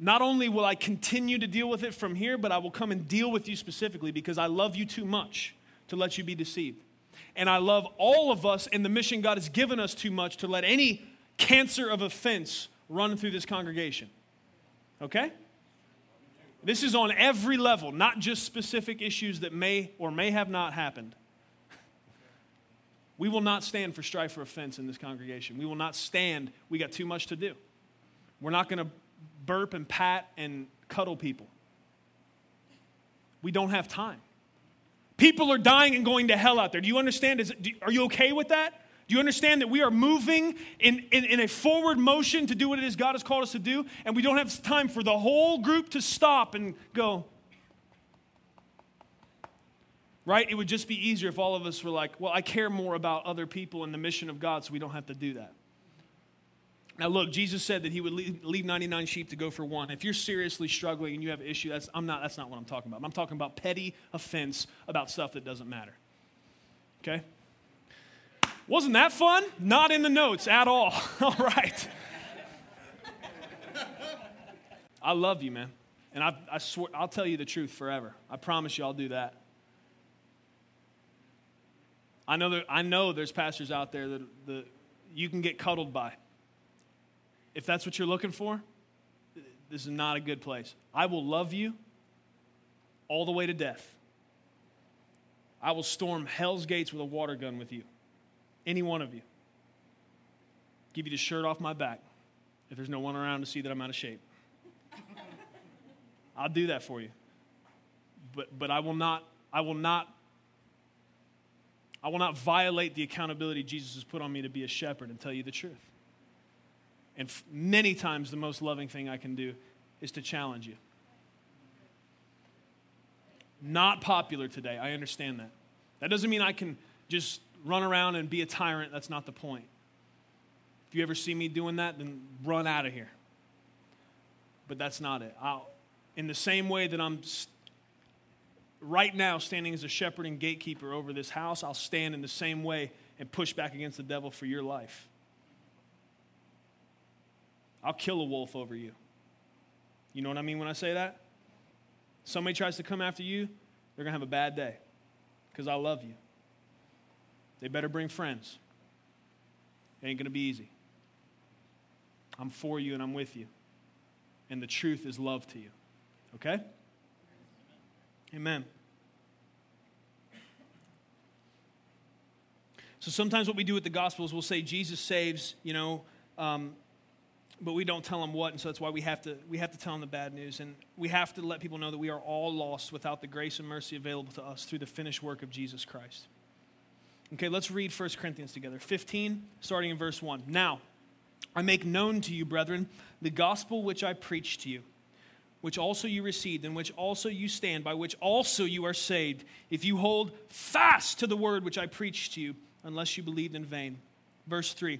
not only will I continue to deal with it from here, but I will come and deal with you specifically because I love you too much to let you be deceived. And I love all of us and the mission God has given us too much to let any cancer of offense run through this congregation. Okay? This is on every level, not just specific issues that may or may have not happened. We will not stand for strife or offense in this congregation. We will not stand. We got too much to do. We're not going to burp and pat and cuddle people. We don't have time. People are dying and going to hell out there. Do you understand? Is it, do, are you okay with that? Do you understand that we are moving in, in, in a forward motion to do what it is God has called us to do, and we don't have time for the whole group to stop and go, right? It would just be easier if all of us were like, well, I care more about other people and the mission of God, so we don't have to do that. Now, look, Jesus said that he would leave, leave ninety-nine sheep to go for one. If you're seriously struggling and you have an issue, that's, I'm not, that's not what I'm talking about. I'm talking about petty offense about stuff that doesn't matter, okay? Wasn't that fun? Not in the notes at all. All right. I love you, man. And I, I swear, I'll tell you the truth forever. I promise you I'll do that. I know that, I know there's pastors out there that, that you can get cuddled by. If that's what you're looking for, this is not a good place. I will love you all the way to death. I will storm hell's gates with a water gun with you. Any one of you. Give you the shirt off my back if there's no one around to see that I'm out of shape. I'll do that for you. But but I will not, I will not, I will not violate the accountability Jesus has put on me to be a shepherd and tell you the truth. And f- many times the most loving thing I can do is to challenge you. Not popular today, I understand that. That doesn't mean I can just run around and be a tyrant. That's not the point. If you ever see me doing that, then run out of here. But that's not it. I'll, in the same way that I'm st- right now standing as a shepherd and gatekeeper over this house, I'll stand in the same way and push back against the devil for your life. I'll kill a wolf over you. You know what I mean when I say that? Somebody tries to come after you, they're going to have a bad day because I love you. They better bring friends. It ain't going to be easy. I'm for you and I'm with you. And the truth is love to you. Okay? Amen. So sometimes what we do with the gospel is we'll say Jesus saves, you know, um, but we don't tell them what, and so that's why we have to we have to tell them the bad news. And we have to let people know that we are all lost without the grace and mercy available to us through the finished work of Jesus Christ. Okay, let's read First Corinthians together. fifteen, starting in verse one. Now, I make known to you, brethren, the gospel which I preached to you, which also you received, in which also you stand, by which also you are saved, if you hold fast to the word which I preached to you, unless you believed in vain. Verse three,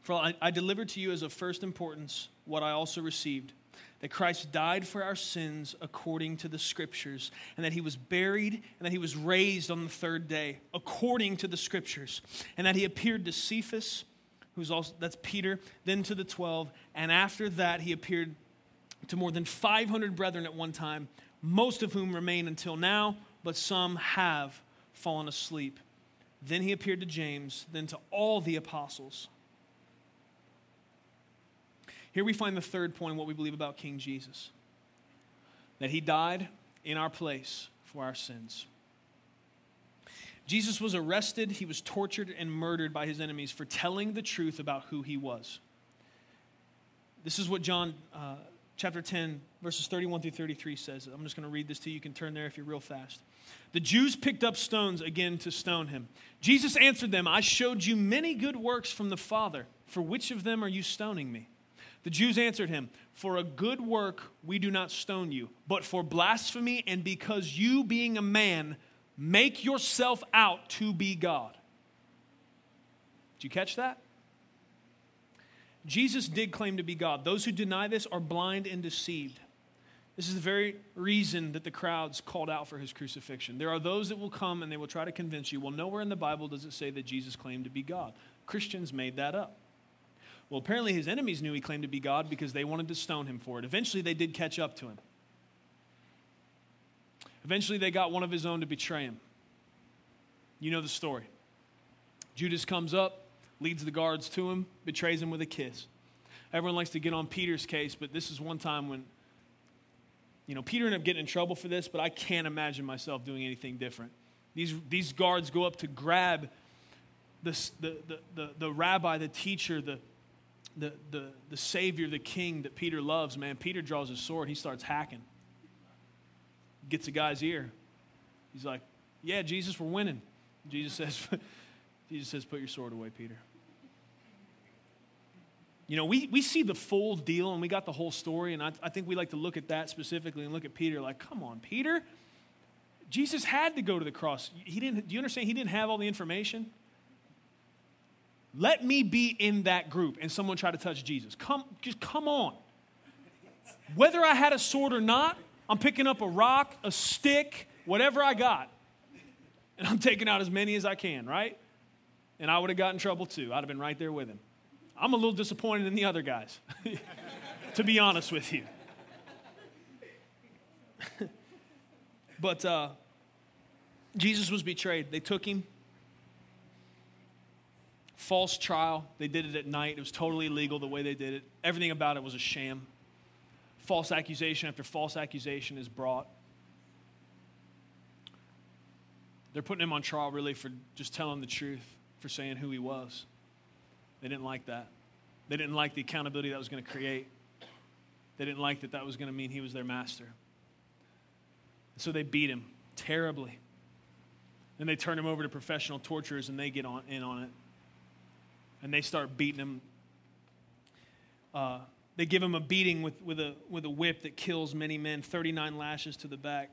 for I, I delivered to you as of first importance what I also received, that Christ died for our sins according to the Scriptures, and that he was buried, and that he was raised on the third day according to the Scriptures, and that he appeared to Cephas, who's also, that's Peter, then to the twelve, and after that he appeared to more than five hundred brethren at one time, most of whom remain until now, but some have fallen asleep. Then he appeared to James, then to all the apostles. Here we find the third point, what we believe about King Jesus. That he died in our place for our sins. Jesus was arrested, he was tortured and murdered by his enemies for telling the truth about who he was. This is what John uh, chapter ten, verses thirty-one through thirty-three says. I'm just going to read this to you. You can turn there if you're real fast. The Jews picked up stones again to stone him. Jesus answered them, I showed you many good works from the Father. For which of them are you stoning me? The Jews answered him, for a good work we do not stone you, but for blasphemy and because you, being a man, make yourself out to be God. Did you catch that? Jesus did claim to be God. Those who deny this are blind and deceived. This is the very reason that the crowds called out for his crucifixion. There are those that will come and they will try to convince you, well, nowhere in the Bible does it say that Jesus claimed to be God. Christians made that up. Well, apparently his enemies knew he claimed to be God because they wanted to stone him for it. Eventually they did catch up to him. Eventually, they got one of his own to betray him. You know the story. Judas comes up, leads the guards to him, betrays him with a kiss. Everyone likes to get on Peter's case, but this is one time when, you know, Peter ended up getting in trouble for this, but I can't imagine myself doing anything different. These, these guards go up to grab the, the, the, the, the rabbi, the teacher, the, the, the, the savior, the king that Peter loves. Man, Peter draws his sword. He starts hacking. Gets a guy's ear. He's like, yeah, Jesus, we're winning. Jesus says, Jesus says, put your sword away, Peter. You know, we, we see the full deal and we got the whole story, and I, I think we like to look at that specifically and look at Peter like, come on, Peter. Jesus had to go to the cross. He didn't. Do you understand? He didn't have all the information. Let me be in that group and someone try to touch Jesus. Come, just come on. Whether I had a sword or not, I'm picking up a rock, a stick, whatever I got, and I'm taking out as many as I can, right? And I would have gotten in trouble too. I'd have been right there with him. I'm a little disappointed in the other guys, to be honest with you. But uh, Jesus was betrayed. They took him. False trial. They did it at night. It was totally illegal the way they did it. Everything about it was a sham. False accusation after false accusation is brought. They're putting him on trial really for just telling the truth, for saying who he was. They didn't like that. They didn't like the accountability that was going to create. They didn't like that that was going to mean he was their master. And so they beat him terribly. Then they turn him over to professional torturers and they get on in on it. And they start beating him. Uh, They give him a beating with, with, a, with a whip that kills many men, thirty-nine lashes to the back.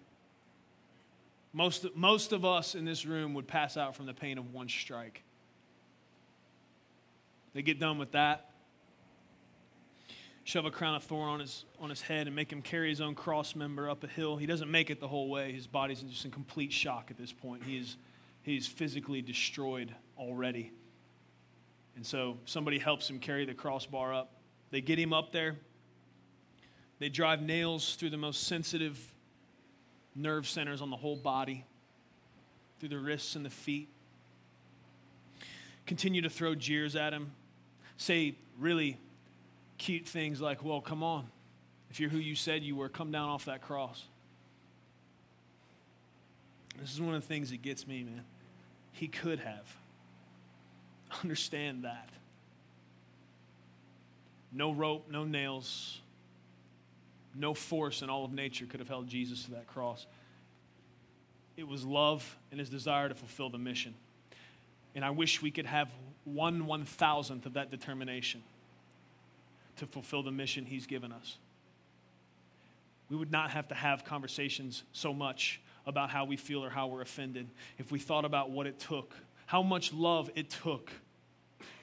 Most, most of us in this room would pass out from the pain of one strike. They get done with that, shove a crown of thorn on his, on his head and make him carry his own cross member up a hill. He doesn't make it the whole way. His body's just in complete shock at this point. He is, he is physically destroyed already. And so somebody helps him carry the crossbar up. They get him up there. They drive nails through the most sensitive nerve centers on the whole body, through the wrists and the feet. Continue to throw jeers at him. Say really cute things like, well, come on. If you're who you said you were, come down off that cross. This is one of the things that gets me, man. He could have. Understand that. No rope, no nails, no force in all of nature could have held Jesus to that cross. It was love and his desire to fulfill the mission. And I wish we could have one one-thousandth of that determination to fulfill the mission he's given us. We would not have to have conversations so much about how we feel or how we're offended if we thought about what it took, how much love it took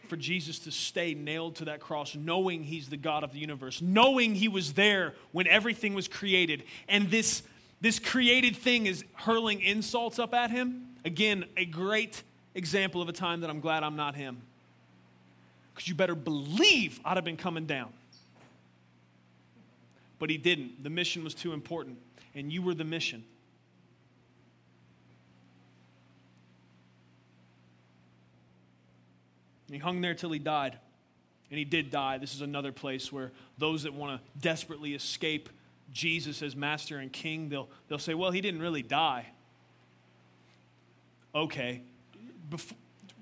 for Jesus to stay nailed to that cross, knowing he's the God of the universe, knowing he was there when everything was created. And this, this created thing is hurling insults up at him. Again, a great example of a time that I'm glad I'm not him. Because you better believe I'd have been coming down. But he didn't. The mission was too important. And you were the mission. And he hung there till he died. And he did die. This is another place where those that want to desperately escape Jesus as master and king, they'll, they'll say, well, he didn't really die. Okay. Bef-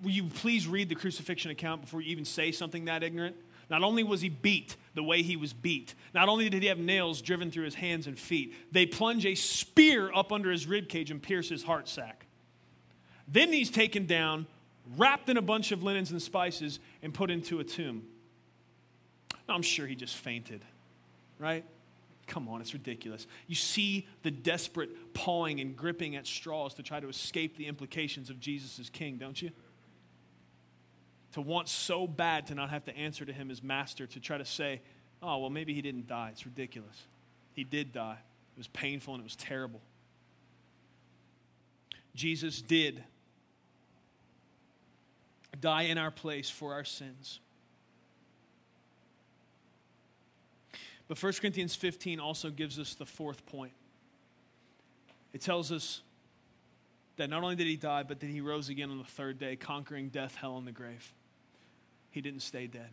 will you please read the crucifixion account before you even say something that ignorant? Not only was he beat the way he was beat, not only did he have nails driven through his hands and feet, they plunge a spear up under his ribcage and pierce his heart sac. Then he's taken down, wrapped in a bunch of linens and spices, and put into a tomb. Now, I'm sure he just fainted, right? Come on, it's ridiculous. You see the desperate pawing and gripping at straws to try to escape the implications of Jesus as king, don't you? To want so bad to not have to answer to him as master, to try to say, oh, well, maybe he didn't die. It's ridiculous. He did die. It was painful and it was terrible. Jesus did die in our place for our sins. But First Corinthians fifteen also gives us the fourth point. It tells us that not only did he die, but that he rose again on the third day, conquering death, hell, and the grave. He didn't stay dead.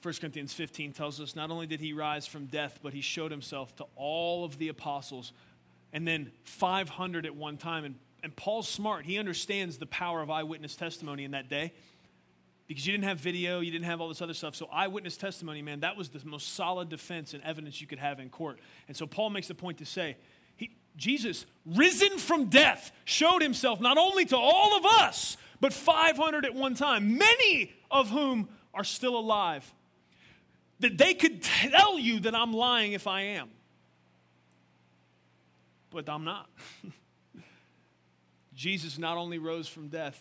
First Corinthians fifteen tells us not only did he rise from death, but he showed himself to all of the apostles, and then five hundred at one time. And, and Paul's smart. He understands the power of eyewitness testimony in that day, because you didn't have video, you didn't have all this other stuff. So eyewitness testimony, man, that was the most solid defense and evidence you could have in court. And so Paul makes the point to say, he, Jesus, risen from death, showed himself not only to all of us, but five hundred at one time, many of whom are still alive, that they could tell you that I'm lying if I am. But I'm not. Jesus not only rose from death,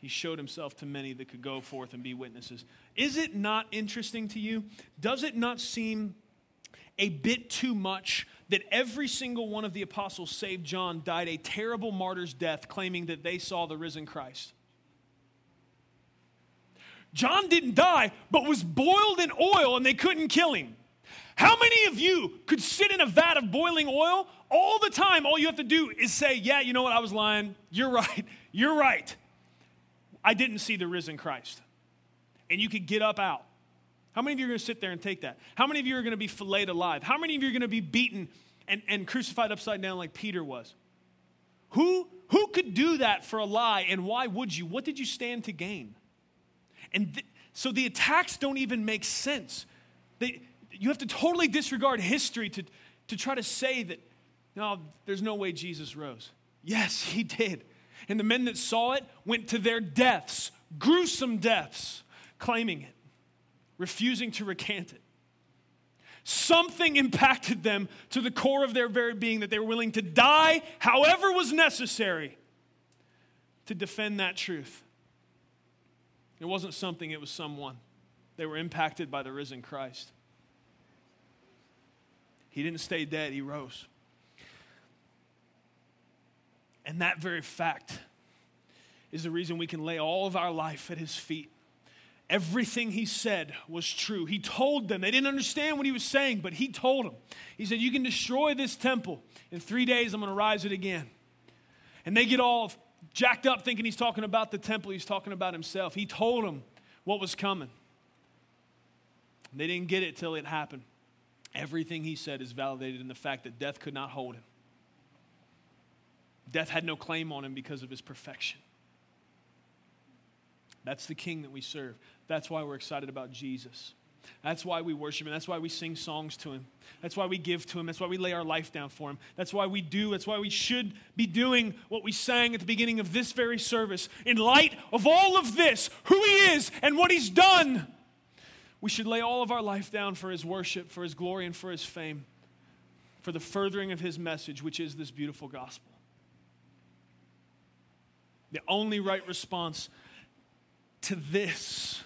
he showed himself to many that could go forth and be witnesses. Is it not interesting to you? Does it not seem a bit too much that every single one of the apostles, save John, died a terrible martyr's death, claiming that they saw the risen Christ? John didn't die, but was boiled in oil and they couldn't kill him. How many of you could sit in a vat of boiling oil all the time? All you have to do is say, yeah, you know what? I was lying. You're right. You're right. I didn't see the risen Christ. And you could get up out. How many of you are going to sit there and take that? How many of you are going to be filleted alive? How many of you are going to be beaten and, and crucified upside down like Peter was? Who, who could do that for a lie, and why would you? What did you stand to gain? And th- so the attacks don't even make sense. They... You have to totally disregard history to, to try to say that, no, there's no way Jesus rose. Yes, he did. And the men that saw it went to their deaths, gruesome deaths, claiming it, refusing to recant it. Something impacted them to the core of their very being that they were willing to die however was necessary to defend that truth. It wasn't something, it was someone. They were impacted by the risen Christ. He didn't stay dead, he rose. And that very fact is the reason we can lay all of our life at his feet. Everything he said was true. He told them. They didn't understand what he was saying, but he told them. He said, you can destroy this temple. In three days, I'm going to rise it again. And they get all jacked up thinking he's talking about the temple. He's talking about himself. He told them what was coming. They didn't get it till it happened. Everything he said is validated in the fact that death could not hold him. Death had no claim on him because of his perfection. That's the king that we serve. That's why we're excited about Jesus. That's why we worship him. That's why we sing songs to him. That's why we give to him. That's why we lay our life down for him. That's why we do. That's why we should be doing what we sang at the beginning of this very service. In light of all of this, who he is and what he's done, we should lay all of our life down for his worship, for his glory, and for his fame, for the furthering of his message, which is this beautiful gospel. The only right response to this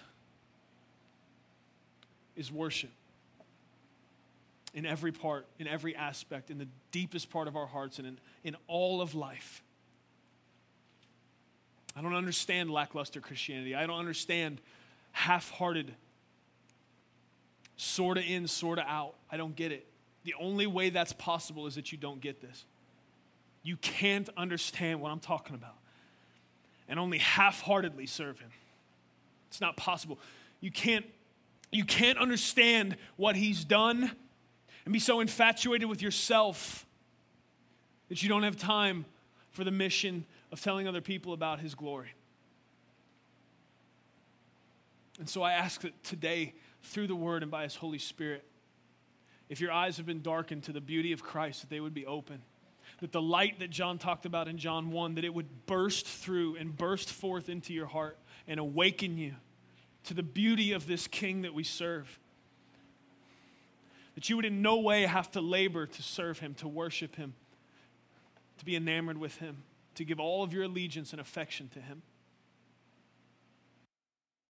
is worship. In every part, in every aspect, in the deepest part of our hearts, and in, in all of life. I don't understand lackluster Christianity. I don't understand half-hearted sorta in, sorta out. I don't get it. The only way that's possible is that you don't get this. You can't understand what I'm talking about. And only half-heartedly serve him. It's not possible. You can't, you can't understand what he's done and be so infatuated with yourself that you don't have time for the mission of telling other people about his glory. And so I ask that today, through the word and by his Holy Spirit, if your eyes have been darkened to the beauty of Christ, that they would be open. That the light that John talked about in John one, that it would burst through and burst forth into your heart and awaken you to the beauty of this King that we serve. That you would in no way have to labor to serve him, to worship him, to be enamored with him, to give all of your allegiance and affection to him.